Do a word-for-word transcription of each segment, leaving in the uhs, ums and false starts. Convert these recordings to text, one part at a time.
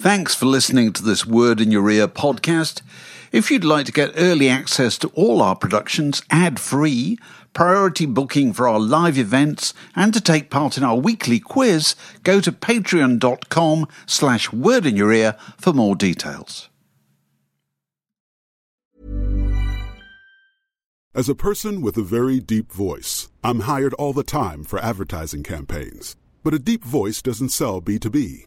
Thanks for listening to this Word in Your Ear podcast. If you'd like to get early access to all our productions ad-free, priority booking for our live events, and to take part in our weekly quiz, go to patreon.com slash word in your ear for more details. As a person with a very deep voice, I'm hired all the time for advertising campaigns. But a deep voice doesn't sell B two B,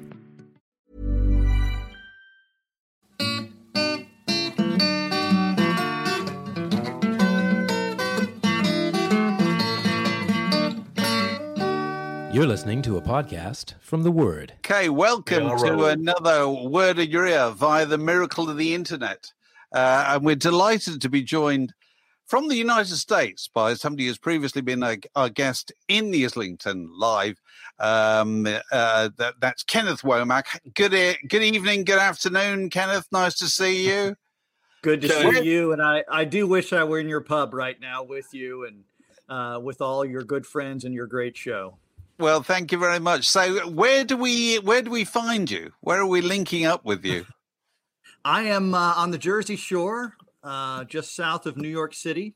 You're listening to a podcast from The Word. Okay, welcome yeah, to right. another Word in Your Ear via the miracle of the internet. Uh, and we're delighted to be joined from the United States by somebody who's previously been a, our guest in Islington live. Um, uh, that, that's Kenneth Womack. Good, e- good evening, good afternoon, Kenneth. Nice to see you. Good to so, see you. And I, I do wish I were in your pub right now with you and uh, with all your good friends and your great show. Well, thank you very much. So, where do we where do we find you? Where are we linking up with you? I am uh, on the Jersey Shore, uh, just south of New York City.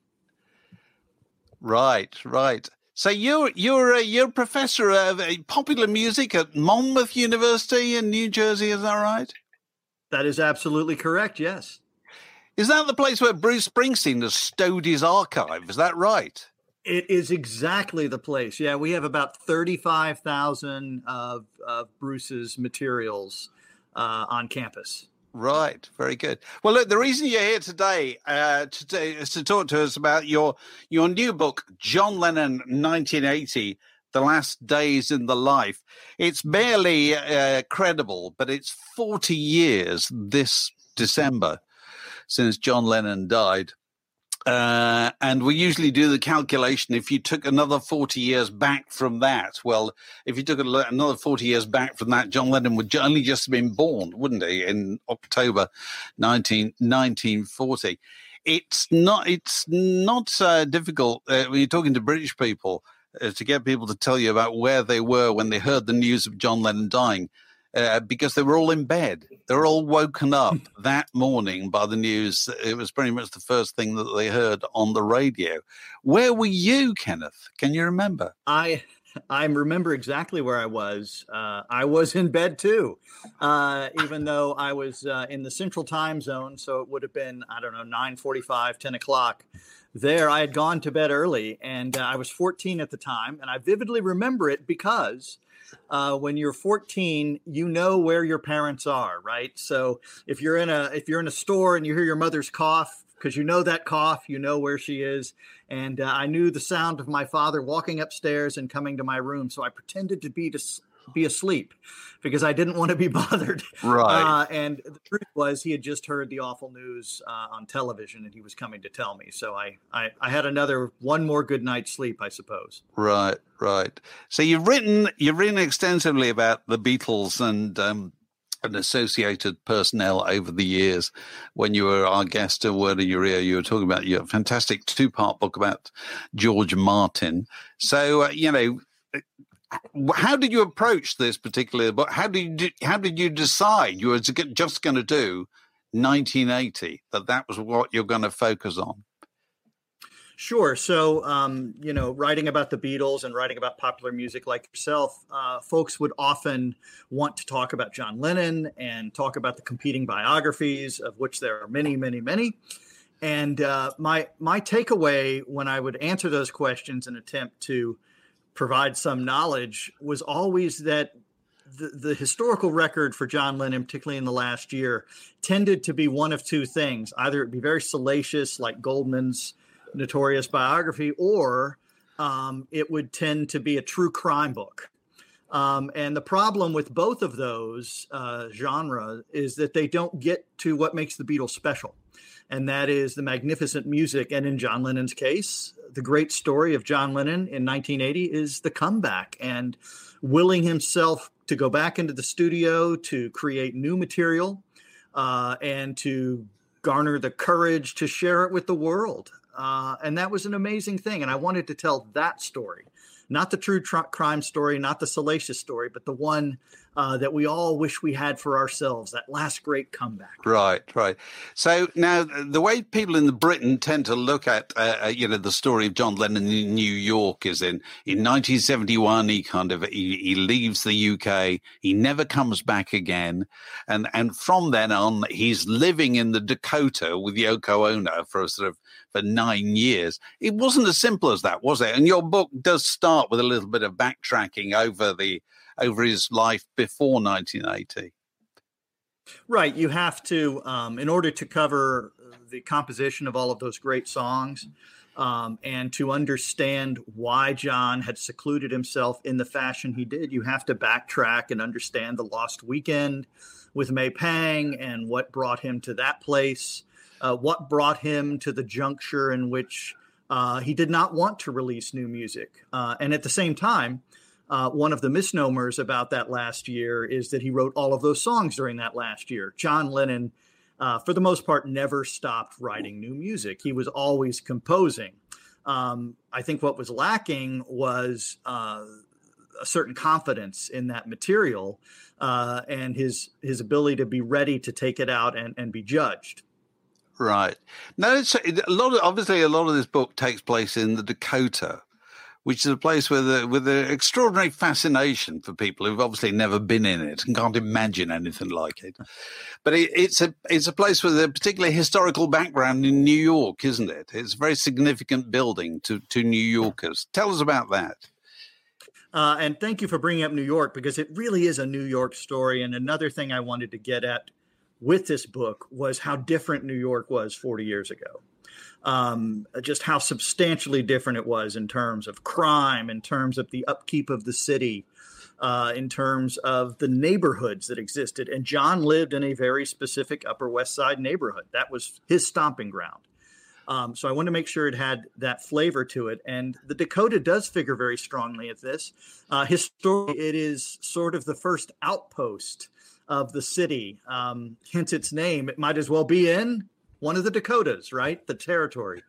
Right, right. So you're you're a, you're a professor of popular music at Monmouth University in New Jersey. Is that right? That is absolutely correct. Yes. Is that the place where Bruce Springsteen has stowed his archive? Is that right? It is exactly the place. Yeah, we have about thirty-five thousand of, of Bruce's materials uh, on campus. Right, very good. Well, look, the reason you're here today, uh, today is to talk to us about your your new book, John Lennon, nineteen eighty, The Last Days in the Life. It's barely uh, credible, but it's forty years this December since John Lennon died. Uh, and we usually do the calculation. If you took another forty years back from that, well, if you took another forty years back from that, John Lennon would only just have been born, wouldn't he, in October nineteen forty. It's not, it's not uh, difficult uh, when you're talking to British people uh, to get people to tell you about where they were when they heard the news of John Lennon dying. Uh, because they were all in bed. They were all woken up that morning by the news. It was pretty much the first thing that they heard on the radio. Where were you, Kenneth? Can you remember? I I remember exactly where I was. Uh, I was in bed too, uh, even though I was uh, in the central time zone. So it would have been, I don't know, nine forty-five, ten o'clock there. I had gone to bed early and uh, I was fourteen at the time. And I vividly remember it because... Uh, when you're fourteen, you know where your parents are, right? So if you're in a if you're in a store and you hear your mother's cough, because you know that cough, you know where she is. And uh, I knew the sound of my father walking upstairs and coming to my room, so I pretended to be to be asleep because I didn't want to be bothered. Right. Uh, and the truth was, he had just heard the awful news uh, on television, and he was coming to tell me. So I, I, I had another one more good night's sleep, I suppose. Right, right. So you've written you've written extensively about the Beatles and um, and associated personnel over the years. When you were our guest at Word in Your Ear, you were talking about your fantastic two-part book about George Martin. So, uh, you know, how did you approach this particular book? How did you, how did you decide you were just going to do nineteen eighty, that that was what you're going to focus on? Sure. So, um, you know, writing about the Beatles and writing about popular music like yourself, uh, folks would often want to talk about John Lennon and talk about the competing biographies, of which there are many, many, many. And uh, my my takeaway when I would answer those questions and attempt to provide some knowledge was always that the, the historical record for John Lennon, particularly in the last year, tended to be one of two things. Either it would be very salacious, like Goldman's notorious biography, or um, it would tend to be a true crime book. Um, and the problem with both of those uh, genres is that they don't get to what makes the Beatles special. And that is the magnificent music. And in John Lennon's case, the great story of John Lennon in nineteen eighty is the comeback and willing himself to go back into the studio to create new material uh, and to garner the courage to share it with the world. Uh, and that was an amazing thing. And I wanted to tell that story, not the true tr- crime story, not the salacious story, but the one uh, that we all wish we had for ourselves, that last great comeback. Right, right. So now the way people in Britain tend to look at, uh, you know, the story of John Lennon in New York is in, in nineteen seventy-one, he kind of, he, he leaves the U K, he never comes back again. And, and from then on, he's living in the Dakota with Yoko Ono for a sort of, for nine years. It wasn't as simple as that, was it? And your book does start with a little bit of backtracking over the over his life before nineteen eighty. Right. You have to, um, in order to cover the composition of all of those great songs, um, and to understand why John had secluded himself in the fashion he did, you have to backtrack and understand the lost weekend with May Pang and what brought him to that place. Uh, what brought him to the juncture in which uh, he did not want to release new music. Uh, and at the same time, uh, one of the misnomers about that last year is that he wrote all of those songs during that last year. John Lennon, uh, for the most part, never stopped writing new music. He was always composing. Um, I think what was lacking was uh, a certain confidence in that material uh, and his his ability to be ready to take it out and, and be judged. Right. Now, it's a lot of, obviously, a lot of this book takes place in the Dakota, which is a place with a, with an extraordinary fascination for people who've obviously never been in it and can't imagine anything like it. But it, it's a it's a place with a particular historical background in New York, isn't it? It's a very significant building to, to New Yorkers. Tell us about that. Uh, and thank you for bringing up New York, because it really is a New York story. And another thing I wanted to get at with this book was how different New York was forty years ago, um, just how substantially different it was in terms of crime, in terms of the upkeep of the city, uh, in terms of the neighborhoods that existed. And John lived in a very specific Upper West Side neighborhood. That was his stomping ground. Um, so I wanted to make sure it had that flavor to it. And the Dakota does figure very strongly at this. Uh, historically, it is sort of the first outpost of the city, um, hence its name. It might as well be in one of the Dakotas, right? The territory.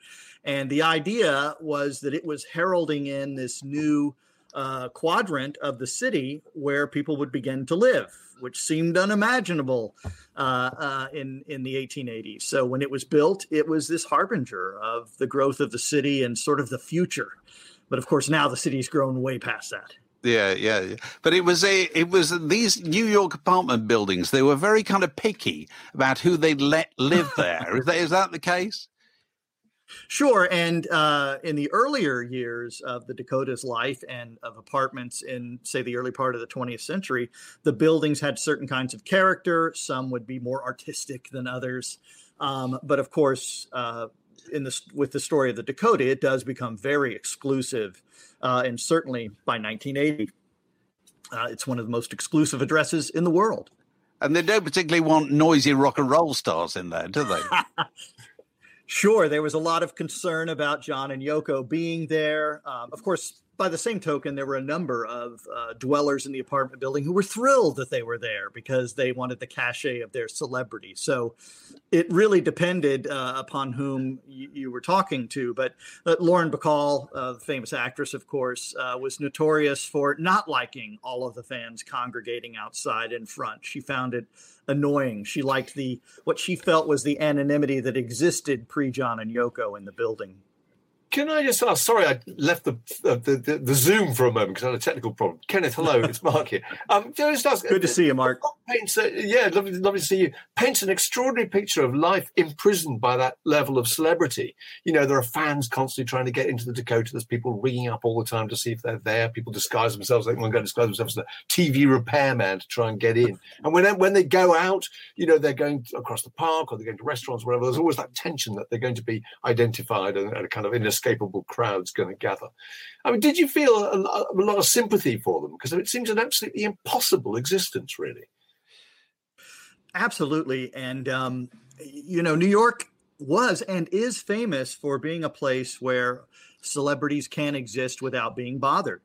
And the idea was that it was heralding in this new uh, quadrant of the city where people would begin to live, which seemed unimaginable uh, uh, in, in the eighteen eighties. So when it was built, it was this harbinger of the growth of the city and sort of the future. But of course, now the city's grown way past that. Yeah, yeah, yeah. But it was a, it was these New York apartment buildings. They were very kind of picky about who they let live there. Is that, is that the case? Sure. And uh, in the earlier years of the Dakota's life and of apartments in, say, the early part of the twentieth century, the buildings had certain kinds of character. Some would be more artistic than others. Um, but of course, uh, in the, with the story of the Dakota, it does become very exclusive. Uh, and certainly by nineteen eighty, uh, it's one of the most exclusive addresses in the world. And they don't particularly want noisy rock and roll stars in there, do they? Sure. There was a lot of concern about John and Yoko being there. Um, of course, by the same token, there were a number of uh, dwellers in the apartment building who were thrilled that they were there because they wanted the cachet of their celebrity. So it really depended uh, upon whom you, you were talking to. But uh, Lauren Bacall, uh, the famous actress, of course, uh, was notorious for not liking all of the fans congregating outside in front. She found it annoying. She liked the what she felt was the anonymity that existed pre-John and Yoko in the building. Can I just ask? Sorry, I left the uh, the, the, the Zoom for a moment because I had a technical problem. Kenneth, hello, it's Mark here. Um, can I just ask? Good to see you, Mark. Paints, uh, yeah, lovely, lovely to see you. Paints an extraordinary picture of life imprisoned by that level of celebrity. You know, there are fans constantly trying to get into the Dakota. There's people ringing up all the time to see if they're there. People disguise themselves. They want to go disguise themselves as a T V repairman to try and get in. And when when they go out, you know, they're going across the park or they're going to restaurants, or whatever. There's always that tension that they're going to be identified and, and kind of in a inescapable crowds going to gather. I mean, did you feel a, a lot of sympathy for them? Because it seems an absolutely impossible existence, really. Absolutely. And, um, you know, New York was and is famous for being a place where celebrities can exist without being bothered.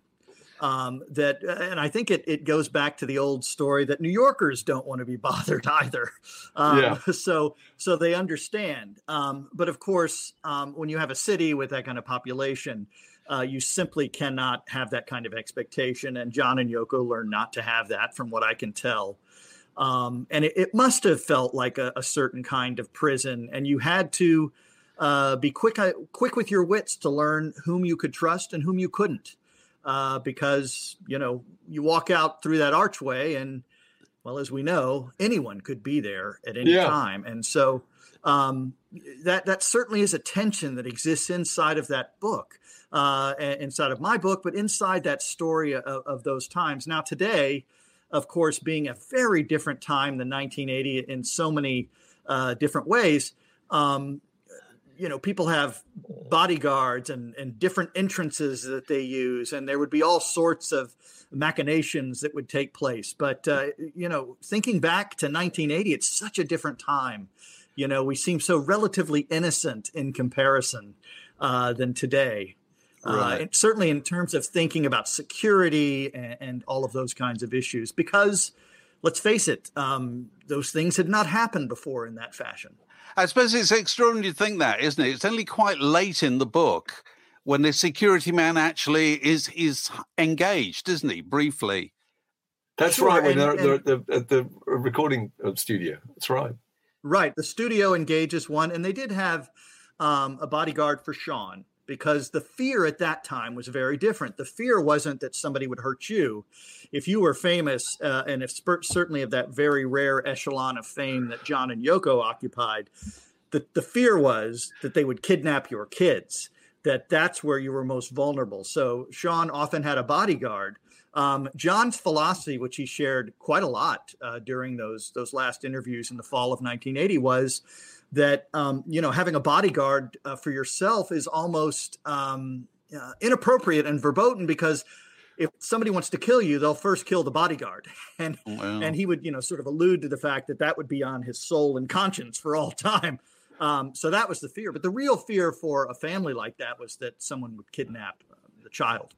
Um, that, and I think it, it goes back to the old story that New Yorkers don't want to be bothered either. Um, yeah. So so they understand. Um, but of course, um, when you have a city with that kind of population, uh, you simply cannot have that kind of expectation. And John and Yoko learned not to have that, from what I can tell. Um, and it, it must have felt like a, a certain kind of prison. And you had to uh, be quick quick with your wits to learn whom you could trust and whom you couldn't. Uh, because, you know, you walk out through that archway and, well, as we know, anyone could be there at any yeah. time. And so um, that that certainly is a tension that exists inside of that book, uh, inside of my book, but inside that story of, of those times. Now, today, of course, being a very different time than nineteen eighty in so many uh, different ways, um you know, people have bodyguards and, and different entrances that they use, and there would be all sorts of machinations that would take place. But, uh, you know, thinking back to nineteen eighty, it's such a different time. You know, we seem so relatively innocent in comparison uh, than today. Right. Uh, and certainly in terms of thinking about security and, and all of those kinds of issues, because let's face it, um, those things had not happened before in that fashion. I suppose it's extraordinary to think that, isn't it? It's only quite late in the book when the security man actually is is engaged, isn't he, briefly? That's sure. right, when and, they're, and, they're at, the, at the recording studio. That's right. Right. The studio engages one, and they did have um, a bodyguard for Sean, because the fear at that time was very different. The fear wasn't that somebody would hurt you. If you were famous, uh, and if certainly of that very rare echelon of fame that John and Yoko occupied, the, the fear was that they would kidnap your kids, that that's where you were most vulnerable. So Sean often had a bodyguard. Um, John's philosophy, which he shared quite a lot uh, during those, those last interviews in the fall of nineteen eighty, was that, um, you know, having a bodyguard uh, for yourself is almost um, uh, inappropriate and verboten, because if somebody wants to kill you, they'll first kill the bodyguard. And wow. and he would, you know, sort of allude to the fact that that would be on his soul and conscience for all time. Um, so that was the fear. But the real fear for a family like that was that someone would kidnap uh, the child.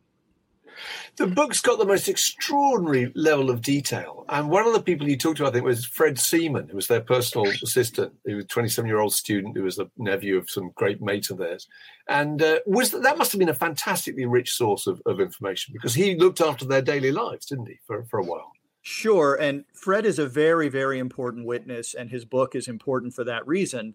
The book's got the most extraordinary level of detail. And one of the people you talked to, I think, was Fred Seaman, who was their personal assistant. He was a twenty-seven-year-old student who was a nephew of some great mate of theirs. And uh, was that, that must have been a fantastically rich source of, of information, because he looked after their daily lives, didn't he, for, for a while? Sure. And Fred is a very, very important witness, and his book is important for that reason.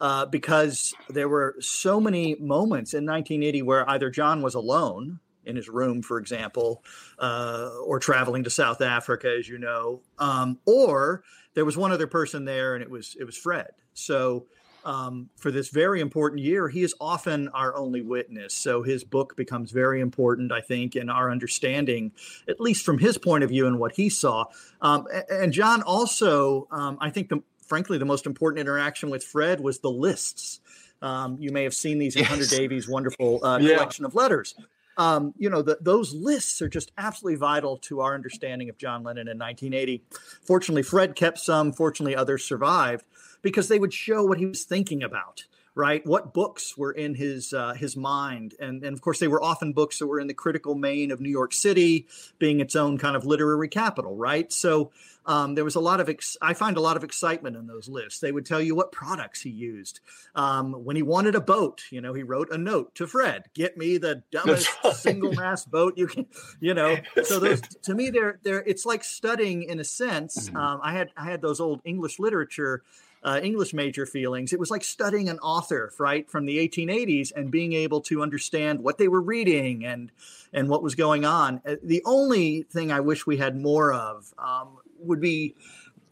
Uh, because there were so many moments in nineteen eighty where either John was alone in his room, for example, uh, or traveling to South Africa, as you know, um, or there was one other person there, and it was it was Fred. So um, for this very important year, he is often our only witness. So his book becomes very important, I think, in our understanding, at least from his point of view and what he saw. Um, and John also, um, I think, the, frankly, the most important interaction with Fred was the lists. Um, you may have seen these in yes. Hunter Davies' wonderful uh, collection yeah. of letters. Um, you know, the, those lists are just absolutely vital to our understanding of John Lennon in nineteen eighty. Fortunately, Fred kept some. Fortunately, others survived, because they would show what he was thinking about right? What books were in his uh, his mind? And, and of course, they were often books that were in the critical main of New York City, being its own kind of literary capital, right? So um, there was a lot of, ex- I find a lot of excitement in those lists. They would tell you what products he used. Um, when he wanted a boat, you know, he wrote a note to Fred, get me the dumbest right. single mast boat you can, you know. So those, to me, they're, they're, it's like studying in a sense. Mm-hmm. Um, I had, I had those old English literature Uh, English major feelings. It was like studying an author, right, from the eighteen eighties and being able to understand what they were reading and and what was going on. The only thing I wish we had more of um, would be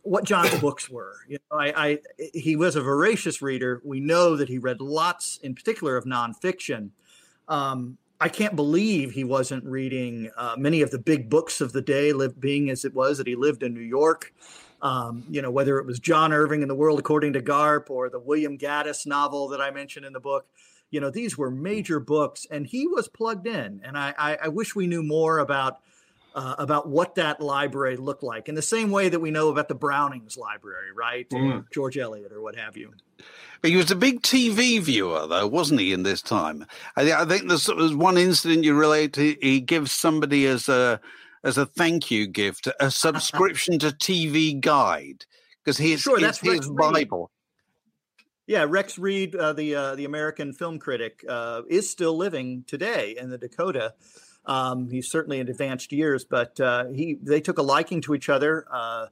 what John's books were. You know, I, I he was a voracious reader. We know that he read lots, in particular, of nonfiction. Um, I can't believe he wasn't reading uh, many of the big books of the day, live, being as it was that he lived in New York. Um, you know, whether it was John Irving and the World According to Garp or the William Gaddis novel that I mentioned in the book, you know, these were major books and he was plugged in. And I, I, I wish we knew more about uh, about what that library looked like in the same way that we know about the Brownings Library, right? Mm. Or George Eliot or what have you. But he was a big T V viewer, though, wasn't he, in this time? I, I think there's, there's one incident you relate to. He gives somebody as a as a thank you gift, a subscription to T V Guide, because he's sure, that's his Bible. Yeah, Rex Reed, uh, the uh, the American film critic, uh, is still living today in the Dakota. Um, he's certainly in advanced years, but uh, he they took a liking to each other, uh,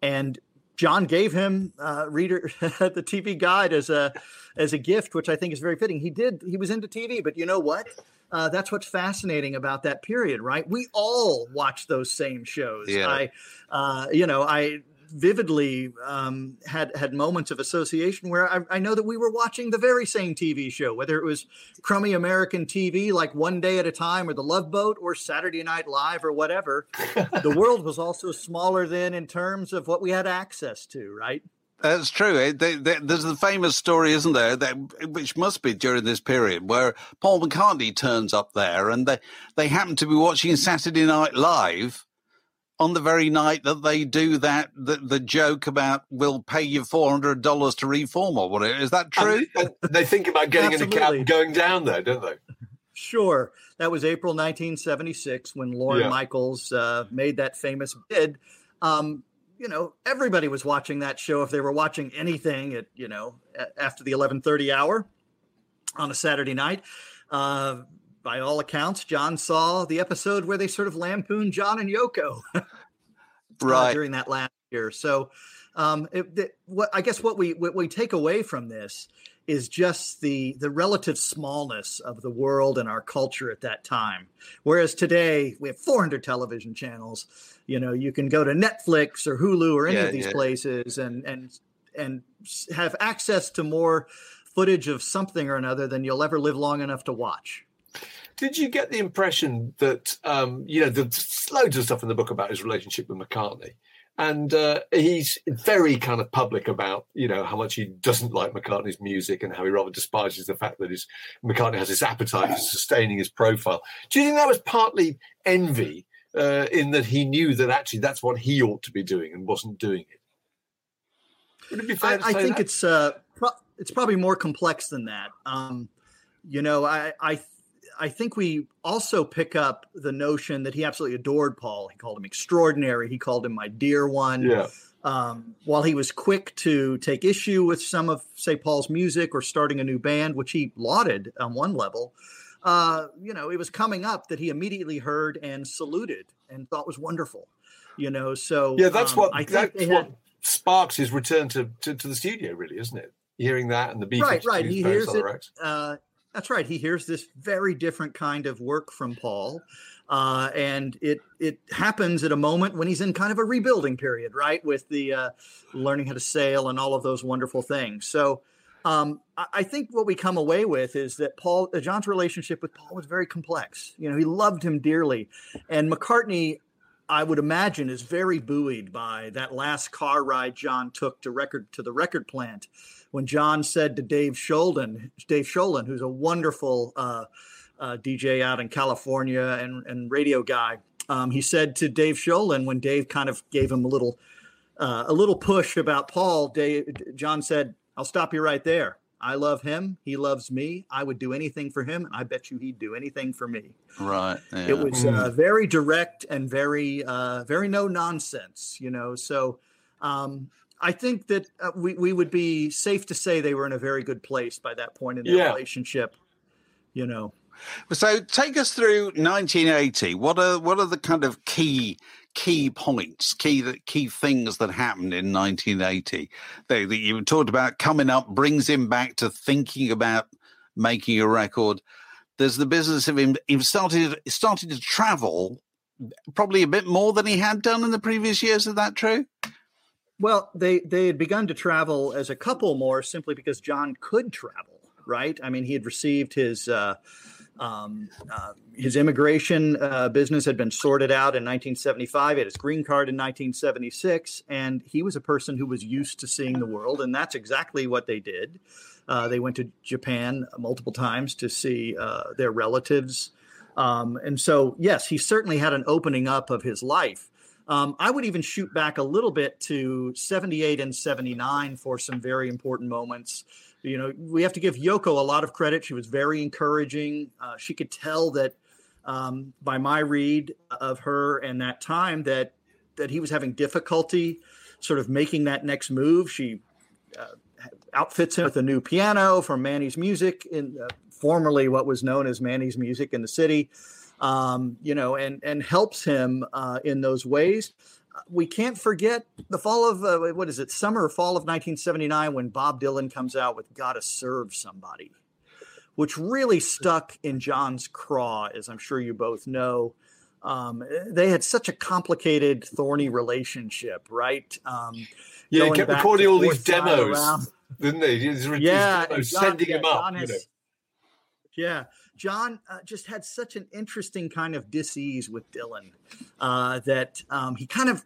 and John gave him uh, reader the T V Guide as a as a gift, which I think is very fitting. He did. He was into T V, but you know what? Uh, that's what's fascinating about that period, right? We all watch those same shows. Yeah. I, uh, you know, I vividly um, had had moments of association where I, I know that we were watching the very same T V show, whether it was crummy American T V, like One Day at a Time or The Love Boat or Saturday Night Live or whatever. The world was also smaller then in terms of what we had access to, right? That's true. There's the famous story, isn't there, that which must be during this period, where Paul McCartney turns up there and they, they happen to be watching Saturday Night Live on the very night that they do that, the, the joke about we'll pay you four hundred dollars to reform or whatever. Is that true? And they think about getting Absolutely. in a cab and going down there, don't they? Sure. That was April nineteen seventy-six when Lorne yeah. Michaels uh, made that famous bid. Um You know, everybody was watching that show if they were watching anything at, you know, after the eleven thirty hour on a Saturday night. Uh, by all accounts, John saw the episode where they sort of lampooned John and Yoko right. during that last year. So um, it, it, what I guess what we what we take away from this is just the the relative smallness of the world and our culture at that time. Whereas today we have four hundred television channels. You know, you can go to Netflix or Hulu or any yeah, of these yeah. places and and and have access to more footage of something or another than you'll ever live long enough to watch. Did you get the impression that, um, you know, there's loads of stuff in the book about his relationship with McCartney? And uh, he's very kind of public about, you know, how much he doesn't like McCartney's music and how he rather despises the fact that his McCartney has this appetite for sustaining his profile. Do you think that was partly envy uh, in that he knew that actually that's what he ought to be doing and wasn't doing it? Would it be fair I, to say I think that? it's uh, pro- it's probably more complex than that. Um, you know, I I. Th- I think we also pick up the notion that he absolutely adored Paul. He called him extraordinary. He called him my dear one. Yeah. Um, while he was quick to take issue with some of, say, Paul's music or starting a new band, which he lauded on one level, uh, you know, it was coming up that he immediately heard and saluted and thought was wonderful, you know, so. Yeah, that's um, what, I think that's what had... sparks his return to, to, to the studio, really, isn't it? Hearing that and the B fifty-twos. Right, right. He hears it. Uh, That's right. He hears this very different kind of work from Paul, uh, and it it happens at a moment when he's in kind of a rebuilding period, right, with the uh, learning how to sail and all of those wonderful things. So um, I, I think what we come away with is that Paul, uh, John's relationship with Paul was very complex. You know, he loved him dearly, and McCartney, I would imagine, is very buoyed by that last car ride John took to record to the record plant. When John said to Dave Sholin, Dave Sholin, who's a wonderful uh, uh, D J out in California and, and radio guy, um, he said to Dave Sholin when Dave kind of gave him a little uh, a little push about Paul, Dave, John said, "I'll stop you right there. I love him. He loves me. I would do anything for him. And I bet you he'd do anything for me. Right. Yeah. It was uh, very direct and very, uh, very no nonsense, you know? So um, I think that uh, we, we would be safe to say they were in a very good place by that point in their yeah. relationship, you know? So take us through nineteen eighty. What are, what are the kind of key key points, key that key things that happened in nineteen eighty? They, that you talked about coming up brings him back to thinking about making a record. There's the business of him. He started started to travel probably a bit more than he had done in the previous years. Is that true? Well, they they had begun to travel as a couple more simply because John could travel, right? I mean, he had received his. Uh, Um, uh, his immigration uh, business had been sorted out in nineteen seventy-five. He had his green card in nineteen seventy-six, and he was a person who was used to seeing the world, and that's exactly what they did. Uh, they went to Japan multiple times to see uh, their relatives. Um, and so, yes, he certainly had an opening up of his life. Um, I would even shoot back a little bit to seventy-eight and seventy-nine for some very important moments. You know, we have to give Yoko a lot of credit. She was very encouraging. Uh, she could tell that um, by my read of her and that time that that he was having difficulty sort of making that next move. She uh, outfits him with a new piano from Manny's Music, in uh, formerly what was known as Manny's Music in the city, um, you know, and, and helps him uh, in those ways. We can't forget the fall of, uh, what is it, summer or fall of nineteen seventy-nine when Bob Dylan comes out with Gotta Serve Somebody, which really stuck in John's craw, as I'm sure you both know. Um, they had such a complicated, thorny relationship, right? Um, yeah, he kept recording all these demos, around. didn't he? he was, yeah, he was John, sending yeah, them up. John has, you know. Yeah. John uh, just had such an interesting kind of dis-ease with Dylan uh, that um, he kind of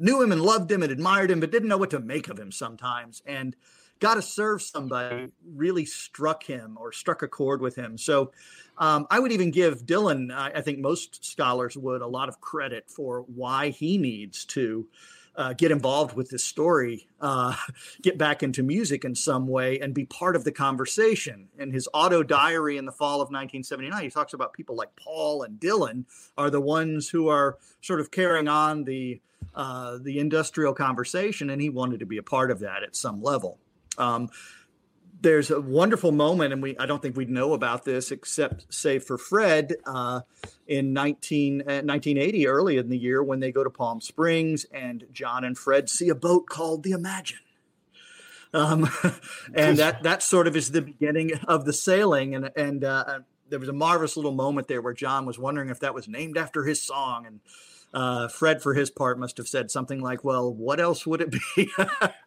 knew him and loved him and admired him, but didn't know what to make of him sometimes. And Gotta Serve Somebody really struck him or struck a chord with him. So um, I would even give Dylan, I, I think most scholars would, a lot of credit for why he needs to Uh, get involved with this story, uh, get back into music in some way and be part of the conversation. In his auto diary in the fall of nineteen seventy-nine, he talks about people like Paul and Dylan are the ones who are sort of carrying on the uh, the industrial conversation, and he wanted to be a part of that at some level. Um, there's a wonderful moment, and we I don't think we'd know about this except save for Fred uh, in nineteen, uh, nineteen eighty, early in the year, when they go to Palm Springs and John and Fred see a boat called the Imagine. Um, and that, that sort of is the beginning of the sailing. And, and uh, there was a marvelous little moment there where John was wondering if that was named after his song. And Uh, Fred, for his part, must have said something like, well, what else would it be?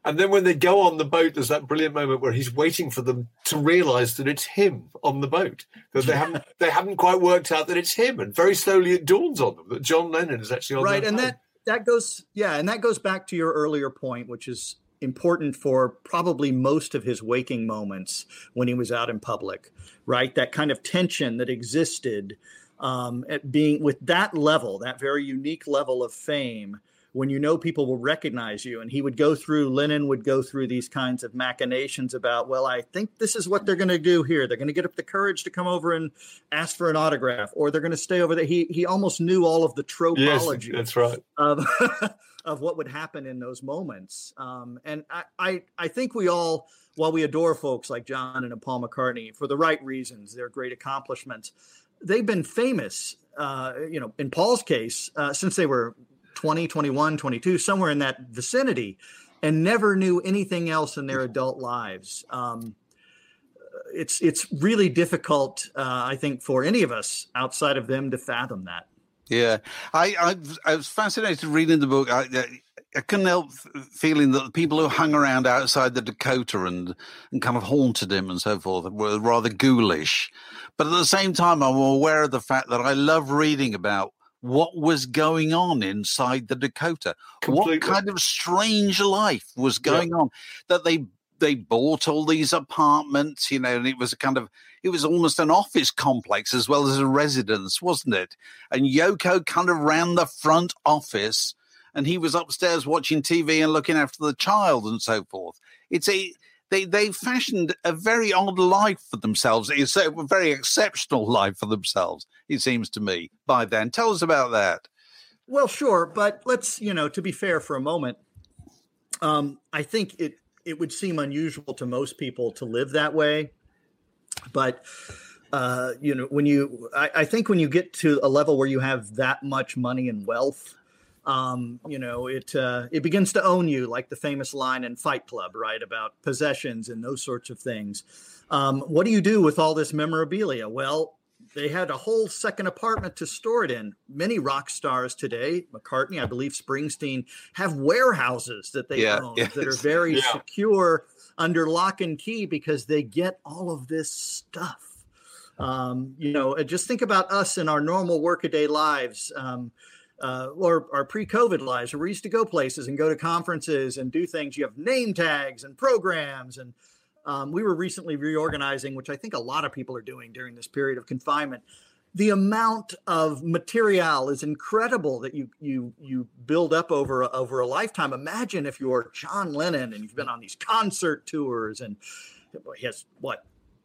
And then when they go on the boat, there's that brilliant moment where he's waiting for them to realize that it's him on the boat, that they haven't they haven't quite worked out that it's him. And very slowly it dawns on them that John Lennon is actually on right, and that, that goes, yeah, and that goes back to your earlier point, which is important for probably most of his waking moments when he was out in public, right? That kind of tension that existed Um, at being with that level, that very unique level of fame, when you know people will recognize you. And he would go through, Lennon would go through these kinds of machinations about, well, I think this is what they're going to do here. They're going to get up the courage to come over and ask for an autograph, or they're going to stay over there. He he almost knew all of the tropology yes, that's right. of, of what would happen in those moments. Um, and I, I, I think we all, while we adore folks like John and Paul McCartney for the right reasons, their great accomplishments, they've been famous, uh, you know, in Paul's case, uh, since they were twenty, twenty-one, twenty-two, somewhere in that vicinity, and never knew anything else in their adult lives. Um, it's it's really difficult, uh, I think, for any of us outside of them to fathom that. Yeah, I I've, I was fascinated reading the book. I, I, I couldn't help feeling that the people who hung around outside the Dakota and, and kind of haunted him and so forth were rather ghoulish. But at the same time, I'm aware of the fact that I love reading about what was going on inside the Dakota. Completely. What kind of strange life was going yeah. on, that they they bought all these apartments, you know, and it was a kind of, it was almost an office complex as well as a residence, wasn't it? And Yoko kind of ran the front office, and he was upstairs watching T V and looking after the child and so forth. It's a they they fashioned a very odd life for themselves. It's a very exceptional life for themselves, it seems to me, by then. Tell us about that. Well, sure. But let's, you know, to be fair for a moment, um, I think it, it would seem unusual to most people to live that way. But, uh, you know, when you I, I think when you get to a level where you have that much money and wealth, Um, you know, it uh, it begins to own you, like the famous line in Fight Club, right, about possessions and those sorts of things. Um, what do you do with all this memorabilia? Well, they had a whole second apartment to store it in. Many rock stars today, McCartney, I believe Springsteen, have warehouses that they yeah, own yes. that are very yeah. secure under lock and key because they get all of this stuff. Um, you know, just think about us in our normal workaday lives. Um Uh, or our pre-COVID lives, where we used to go places and go to conferences and do things. You have name tags and programs. And um, we were recently reorganizing, which I think a lot of people are doing during this period of confinement. The amount of material is incredible that you you you build up over, over a lifetime. Imagine if you're John Lennon and you've been on these concert tours and he has, what,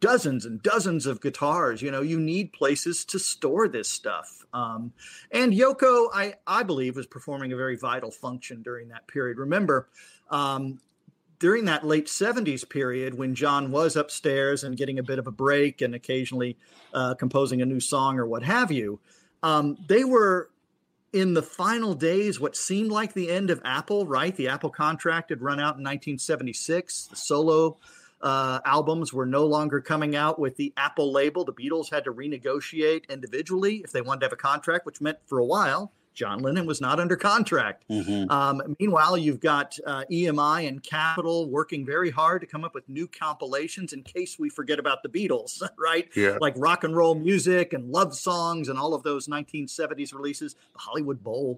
dozens and dozens of guitars. You know, you need places to store this stuff. Um, and Yoko, I, I believe, was performing a very vital function during that period. Remember, um, during that late seventies period when John was upstairs and getting a bit of a break and occasionally uh, composing a new song or what have you, um, they were in the final days, what seemed like the end of Apple, right? The Apple contract had run out in nineteen seventy-six, the solo Uh, albums were no longer coming out with the Apple label. The Beatles had to renegotiate individually if they wanted to have a contract, which meant for a while, John Lennon was not under contract. Mm-hmm. Um, meanwhile, you've got uh, E M I and Capitol working very hard to come up with new compilations in case we forget about the Beatles, right? Yeah. Like rock and roll music and love songs and all of those nineteen seventies releases, the Hollywood Bowl,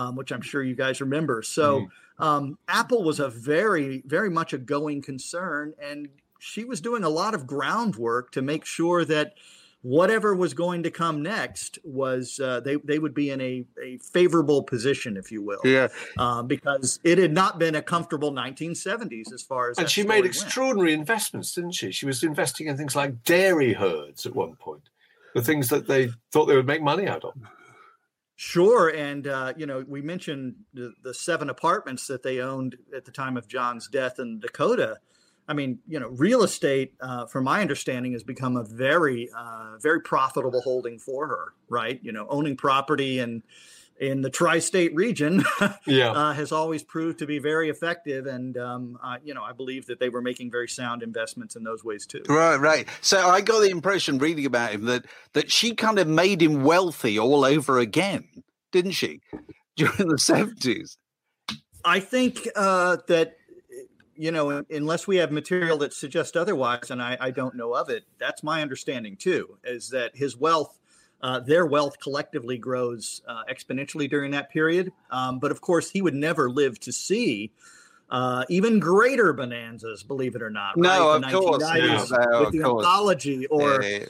um, which I'm sure you guys remember. So mm-hmm. um, Apple was a very, very much a going concern. And she was doing a lot of groundwork to make sure that whatever was going to come next was uh, they they would be in a, a favorable position, if you will, yeah, um, because it had not been a comfortable nineteen seventies as far as. And she made extraordinary went. investments, didn't she? She was investing in things like dairy herds at one point, the things that they thought they would make money out of. Sure, and uh, you know, we mentioned the, the seven apartments that they owned at the time of John's death in Dakota. I mean, you know, real estate, uh, from my understanding, has become a very, uh, very profitable holding for her, right? You know, owning property in, in the tri-state region yeah. uh, has always proved to be very effective. And, um, uh, you know, I believe that they were making very sound investments in those ways, too. Right, right. So I got the impression reading about him that that she kind of made him wealthy all over again, didn't she, during the seventies? I think uh, that... You know, unless we have material that suggests otherwise, and I, I don't know of it, that's my understanding, too, is that his wealth, uh, their wealth collectively grows uh, exponentially during that period. Um, but, of course, he would never live to see uh, even greater bonanzas, believe it or not. No, right? The of course. nineteen nineties no, with the anthology or... Yeah, yeah.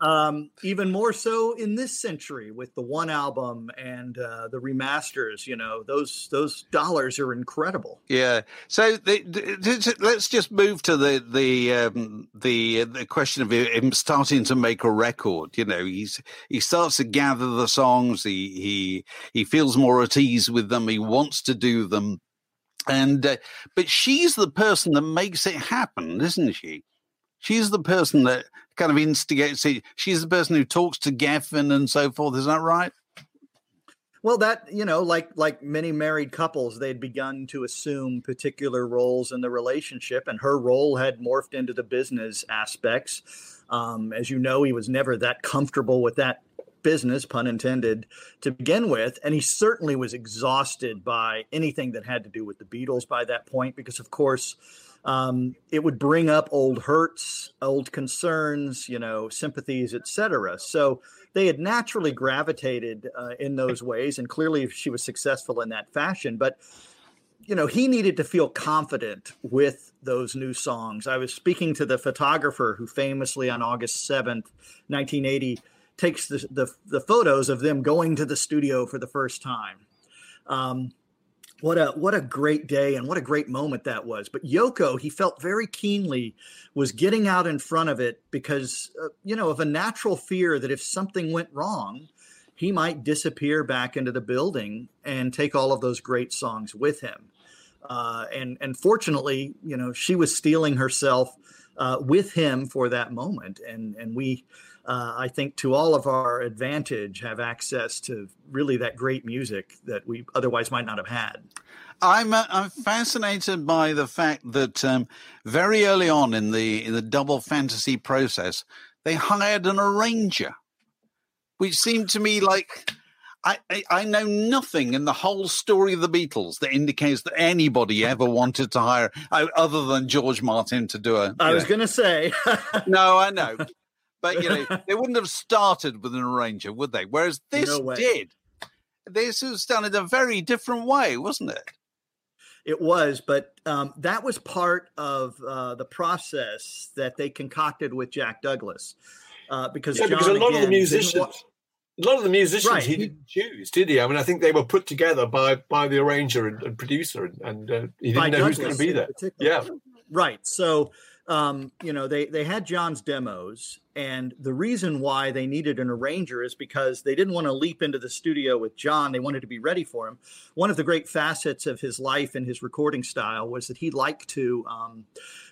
Um, even more so in this century with the one album and uh, the remasters, you know, those those dollars are incredible. Yeah. So the, the, let's just move to the the um, the the question of him starting to make a record. You know, he's he starts to gather the songs. He he he feels more at ease with them. He wants to do them, and uh, but she's the person that makes it happen, isn't she? She's the person that kind of instigates it. She's the person who talks to Geffen and so forth. Is that right? Well, that, you know, like like many married couples, they'd begun to assume particular roles in the relationship, and her role had morphed into the business aspects. Um, as you know, he was never that comfortable with that business, pun intended, to begin with. And he certainly was exhausted by anything that had to do with the Beatles by that point, because, of course, Um, it would bring up old hurts, old concerns, you know, sympathies, et cetera. So they had naturally gravitated uh, in those ways. And clearly she was successful in that fashion. But, you know, he needed to feel confident with those new songs. I was speaking to the photographer who famously on August seventh, nineteen eighty, takes the, the, the photos of them going to the studio for the first time. Um, What a what a great day and what a great moment that was. But Yoko, he felt very keenly, was getting out in front of it because, uh, you know, of a natural fear that if something went wrong, he might disappear back into the building and take all of those great songs with him. Uh, and, and fortunately, you know, she was steeling herself uh, with him for that moment. And, and we, uh, I think, to all of our advantage, have access to really that great music that we otherwise might not have had. I'm uh, I'm fascinated by the fact that um, very early on in the in the Double Fantasy process, they hired an arranger, which seemed to me like I, I, I know nothing in the whole story of the Beatles that indicates that anybody ever wanted to hire other than George Martin to do a. I was going to say. No, I know. But, you know, they wouldn't have started with an arranger, would they? Whereas this no did. This was done in a very different way, wasn't it? It was, but um, that was part of uh, the process that they concocted with Jack Douglas. Uh, because, yeah, John, because a lot again, of the musicians, wa- a lot of the musicians, right. He didn't choose, did he? I mean, I think they were put together by by the arranger and, and producer, and, and uh, he didn't by know Douglas who's going to be there. Yeah, right. So, um, you know, they they had John's demos, and the reason why they needed an arranger is because they didn't want to leap into the studio with John. They wanted to be ready for him. One of the great facets of his life and his recording style was that he liked to. Um,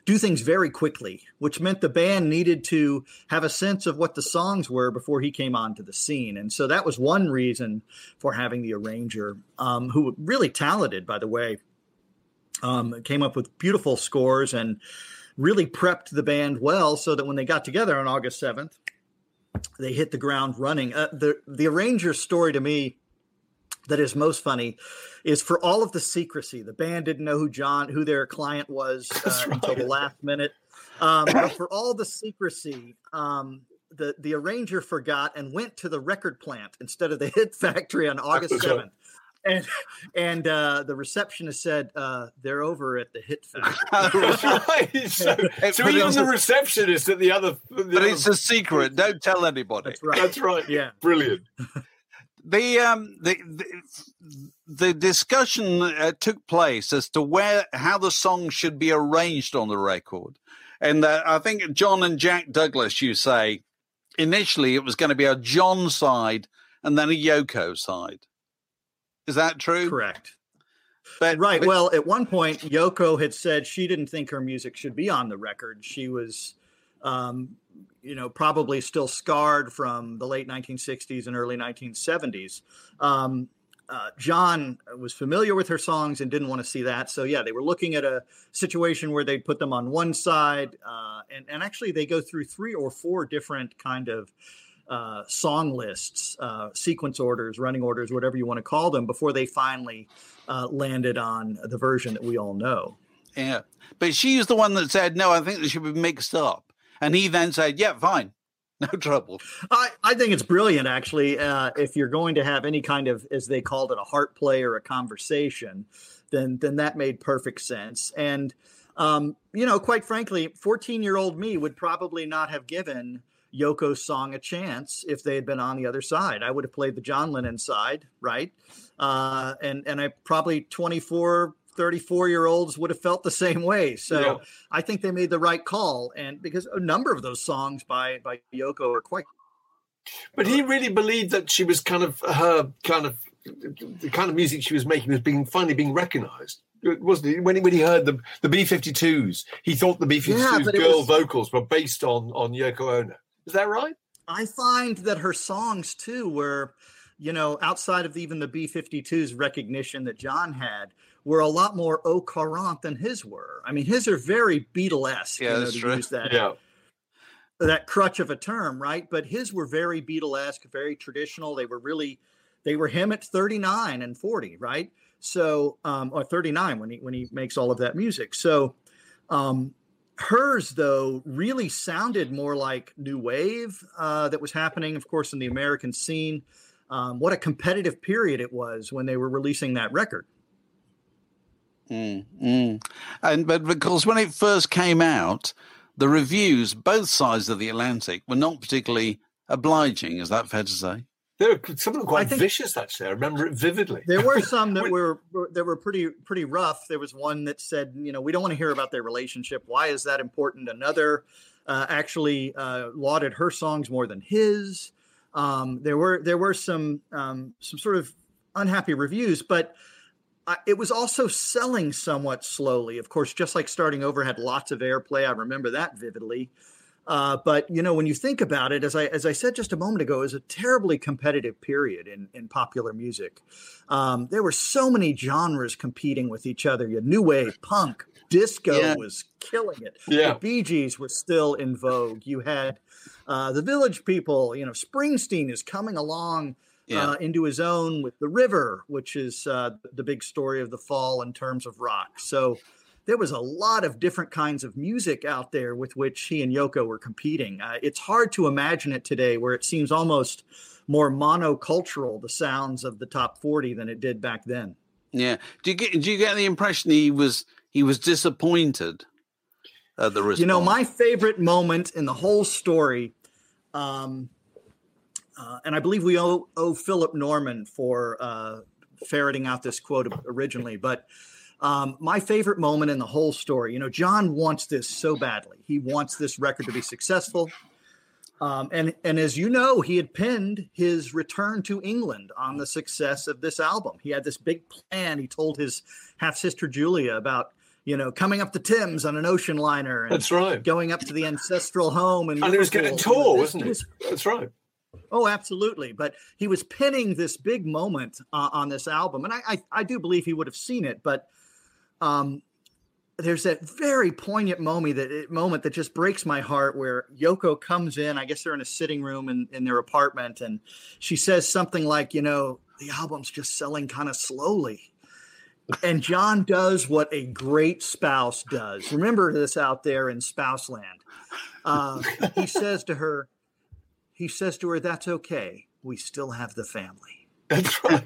do things very quickly, which meant the band needed to have a sense of what the songs were before he came onto the scene. And so that was one reason for having the arranger, um, who really talented, by the way, um, came up with beautiful scores and really prepped the band well so that when they got together on August seventh, they hit the ground running. Uh, the, the arranger story to me that is most funny is for all of the secrecy. The band didn't know who John, who their client was uh, right. until the last minute. Um, but for all the secrecy, um, the, the arranger forgot and went to the Record Plant instead of the Hit Factory on August seventh. And and uh, the receptionist said, uh, they're over at the Hit Factory. Right. So, so even the receptionist at the other... The but other, it's a secret. Don't tell anybody. That's right. That's right. Yeah. Brilliant. The, um, the the the discussion uh, took place as to where how the song should be arranged on the record, and uh, I think John and Jack Douglas, you say, initially it was going to be a John side and then a Yoko side. Is that true? Correct. But, right. But, well, at one point Yoko had said she didn't think her music should be on the record. She was. Um, you know, probably still scarred from the late nineteen sixties and early nineteen seventies. Um, uh, John was familiar with her songs and didn't want to see that. So, yeah, they were looking at a situation where they'd put them on one side. Uh, and, and actually, they go through three or four different kind of uh, song lists, uh, sequence orders, running orders, whatever you want to call them, before they finally uh, landed on the version that we all know. Yeah. But she's the one that said, no, I think they should be mixed up. And he then said, yeah, fine, no trouble. I, I think it's brilliant, actually. Uh, if you're going to have any kind of, as they called it, a heart play or a conversation, then then that made perfect sense. And, um, you know, quite frankly, fourteen-year-old me would probably not have given Yoko's song a chance if they had been on the other side. I would have played the John Lennon side, right? Uh, and, and I probably twenty-four, thirty-four-year-olds would have felt the same way. So yeah. I think they made the right call, and because a number of those songs by, by Yoko are quite. But he really believed that she was kind of her kind of the kind of music she was making was being finally being recognized, wasn't he? When he, when he heard the the B fifty-twos, he thought the B fifty-twos yeah, girl was... vocals were based on on Yoko Ono. Is that right? I find that her songs too were, you know, outside of even the B fifty-twos recognition that John had, were a lot more au courant than his were. I mean, his are very Beatlesque. Yeah, you know, that's to true. Use that, yeah. that crutch of a term, right? But his were very Beatlesque, very traditional. They were really, they were him at thirty-nine and forty, right? So, um, or thirty-nine when he when he makes all of that music. So, um, hers though really sounded more like new wave uh, that was happening, of course, in the American scene. Um, what a competitive period it was when they were releasing that record. Mm, mm. And but because when it first came out, the reviews, both sides of the Atlantic, were not particularly obliging. Is that fair to say? They were, some of them quite vicious, actually. I remember it vividly. There were some that were that were pretty pretty rough. There was one that said, you know, we don't want to hear about their relationship. Why is that important? Another uh, actually uh, lauded her songs more than his. Um, there were there were some um, some sort of unhappy reviews, but uh, it was also selling somewhat slowly. Of course, Just Like Starting Over had lots of airplay. I remember that vividly. Uh, but, you know, when you think about it, as I as I said just a moment ago, it was a terribly competitive period in, in popular music. Um, there were so many genres competing with each other. You had new wave, punk, disco yeah. was killing it. Yeah. The Bee Gees was still in vogue. You had uh, the Village People. You know, Springsteen is coming along yeah. uh, into his own with The River, which is uh, the big story of the fall in terms of rock. So there was a lot of different kinds of music out there with which he and Yoko were competing. Uh, it's hard to imagine it today, where it seems almost more monocultural, the sounds of the top forty, than it did back then. Yeah. Do you get, do you get the impression he was, he was disappointed at the response? You know, my favorite moment in the whole story, um, uh, and I believe we owe, owe Philip Norman for uh, ferreting out this quote originally, but Um, my favorite moment in the whole story, you know, John wants this so badly. He wants this record to be successful. Um, and, and as you know, he had pinned his return to England on the success of this album. He had this big plan. He told his half-sister Julia about, you know, coming up the Thames on an ocean liner. And that's right. Going up to the ancestral home. And he was going to tour, you know, wasn't he? Was, that's right. Oh, absolutely. But he was pinning this big moment uh, on this album. And I, I, I do believe he would have seen it, but Um, there's that very poignant moment that it, moment that just breaks my heart, where Yoko comes in. I guess they're in a sitting room in, in their apartment, and she says something like, you know, the album's just selling kind of slowly. And John does what a great spouse does. Remember this out there in spouse land. Uh, he says to her, he says to her, that's okay. We still have the family. That's right.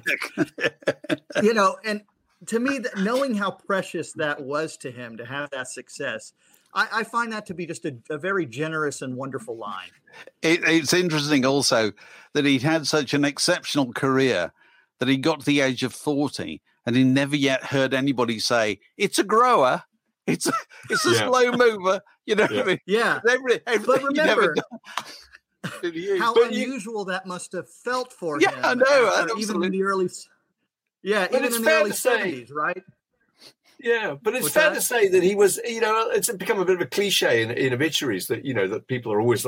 You know, and to me, that, knowing how precious that was to him to have that success, I, I find that to be just a, a very generous and wonderful line. It, it's interesting also that he'd had such an exceptional career that he got to the age of forty and he never yet heard anybody say, it's a grower, it's a, it's a yeah. slow mover, you know yeah. what I mean? Yeah. Every, every, but remember how but unusual you, that must have felt for yeah, him. Yeah, I know. Even in the early... Yeah, but even it's in the fair early to say, seventies, right? Yeah, but it's What's fair that? to say that he was, you know, it's become a bit of a cliche in, in obituaries that, you know, that people are always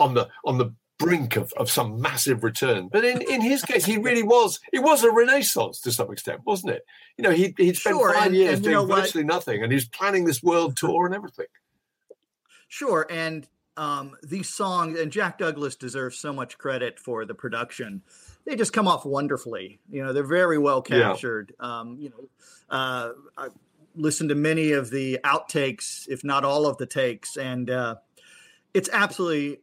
on the on the brink of, of some massive return. But in, in his case, he really was, it was a renaissance to some extent, wasn't it? You know, he, he'd spent sure, five and, years and doing you know virtually what? nothing, and he was planning this world tour and everything. Sure, and um, these songs, and Jack Douglas deserves so much credit for the production. They just come off wonderfully. You know, they're very well captured. Yeah. Um, you know, uh, I listened to many of the outtakes, if not all of the takes, and uh, it's absolutely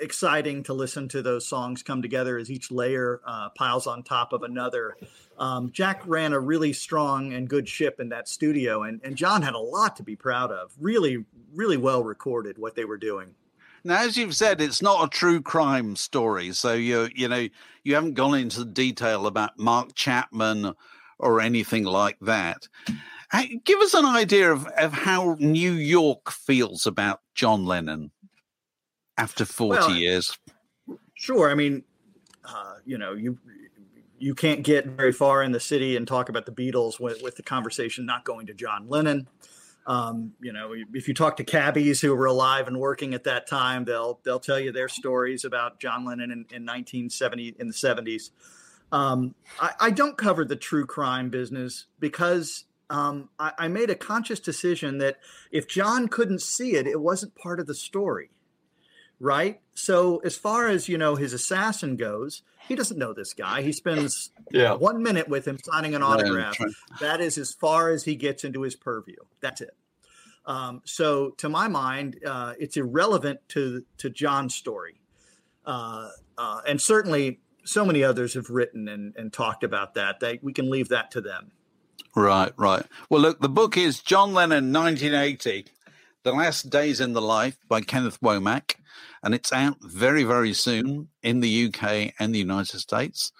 exciting to listen to those songs come together as each layer uh, piles on top of another. Um, Jack ran a really strong and good ship in that studio, and, and John had a lot to be proud of. Really, really well recorded what they were doing. Now, as you've said, it's not a true crime story, so you you know you haven't gone into detail about Mark Chapman or anything like that. Give us an idea of, of how New York feels about John Lennon after forty well, years. Sure, I mean, uh, you know, you you can't get very far in the city and talk about the Beatles with, with the conversation not going to John Lennon. Um, you know, if you talk to cabbies who were alive and working at that time, they'll they'll tell you their stories about John Lennon in, in nineteen seventy in the seventies. Um, I, I don't cover the true crime business because um, I, I made a conscious decision that if John couldn't see it, it wasn't part of the story, right? So as far as, you know, his assassin goes, he doesn't know this guy. He spends yeah. one minute with him signing an autograph. Yeah, that is as far as he gets into his purview. That's it. Um, so to my mind, uh, it's irrelevant to, to John's story. Uh, uh, and certainly so many others have written and, and talked about that. They, we can leave that to them. Right, right. Well, look, the book is John Lennon, nineteen eighty, The Last Days in the Life by Kenneth Womack. and it's out very, very soon in the U K and the United States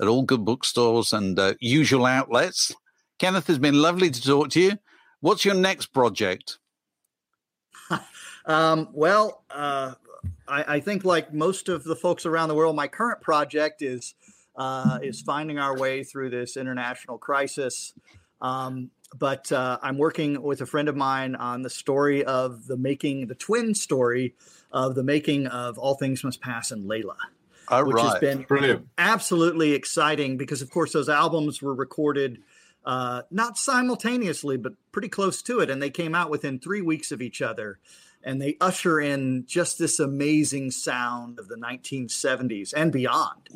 at all good bookstores and uh, usual outlets. Kenneth, it's been lovely to talk to you. What's your next project? um, well, uh, I, I think like most of the folks around the world, my current project is uh, is finding our way through this international crisis. Um, but uh, I'm working with a friend of mine on the story of the making, the twin story of the making of All Things Must Pass and Layla. All which right. has been Brilliant. absolutely exciting because, of course, those albums were recorded uh, not simultaneously, but pretty close to it. And they came out within three weeks of each other. And they usher in just this amazing sound of the nineteen seventies and beyond.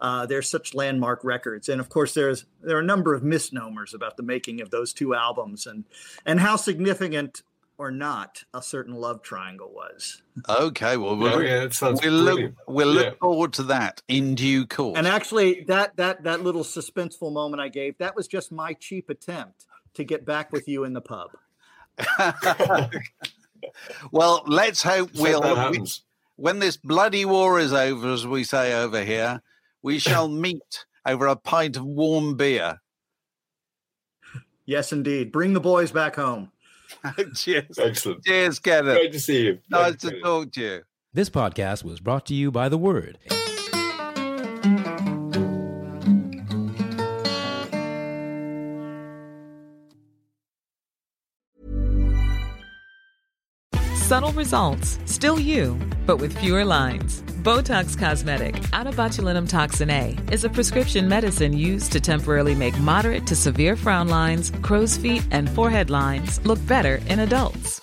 Uh, they're such landmark records. And, of course, there's there are a number of misnomers about the making of those two albums and and how significant or not a certain love triangle was. Okay, well, we'll, oh, yeah, we'll look, we'll look yeah. forward to that in due course. And actually, that that that little suspenseful moment I gave, that was just my cheap attempt to get back with you in the pub. Well, let's hope we'll, we, when this bloody war is over, as we say over here, we shall meet over a pint of warm beer. Yes, indeed. Bring the boys back home. Cheers. Excellent. Cheers, Kenneth. Great to see you. Nice Great to, to talk to you. This podcast was brought to you by The Word. Subtle results, still you, but with fewer lines. Botox Cosmetic, out of botulinum toxin A, is a prescription medicine used to temporarily make moderate to severe frown lines, crow's feet, and forehead lines look better in adults.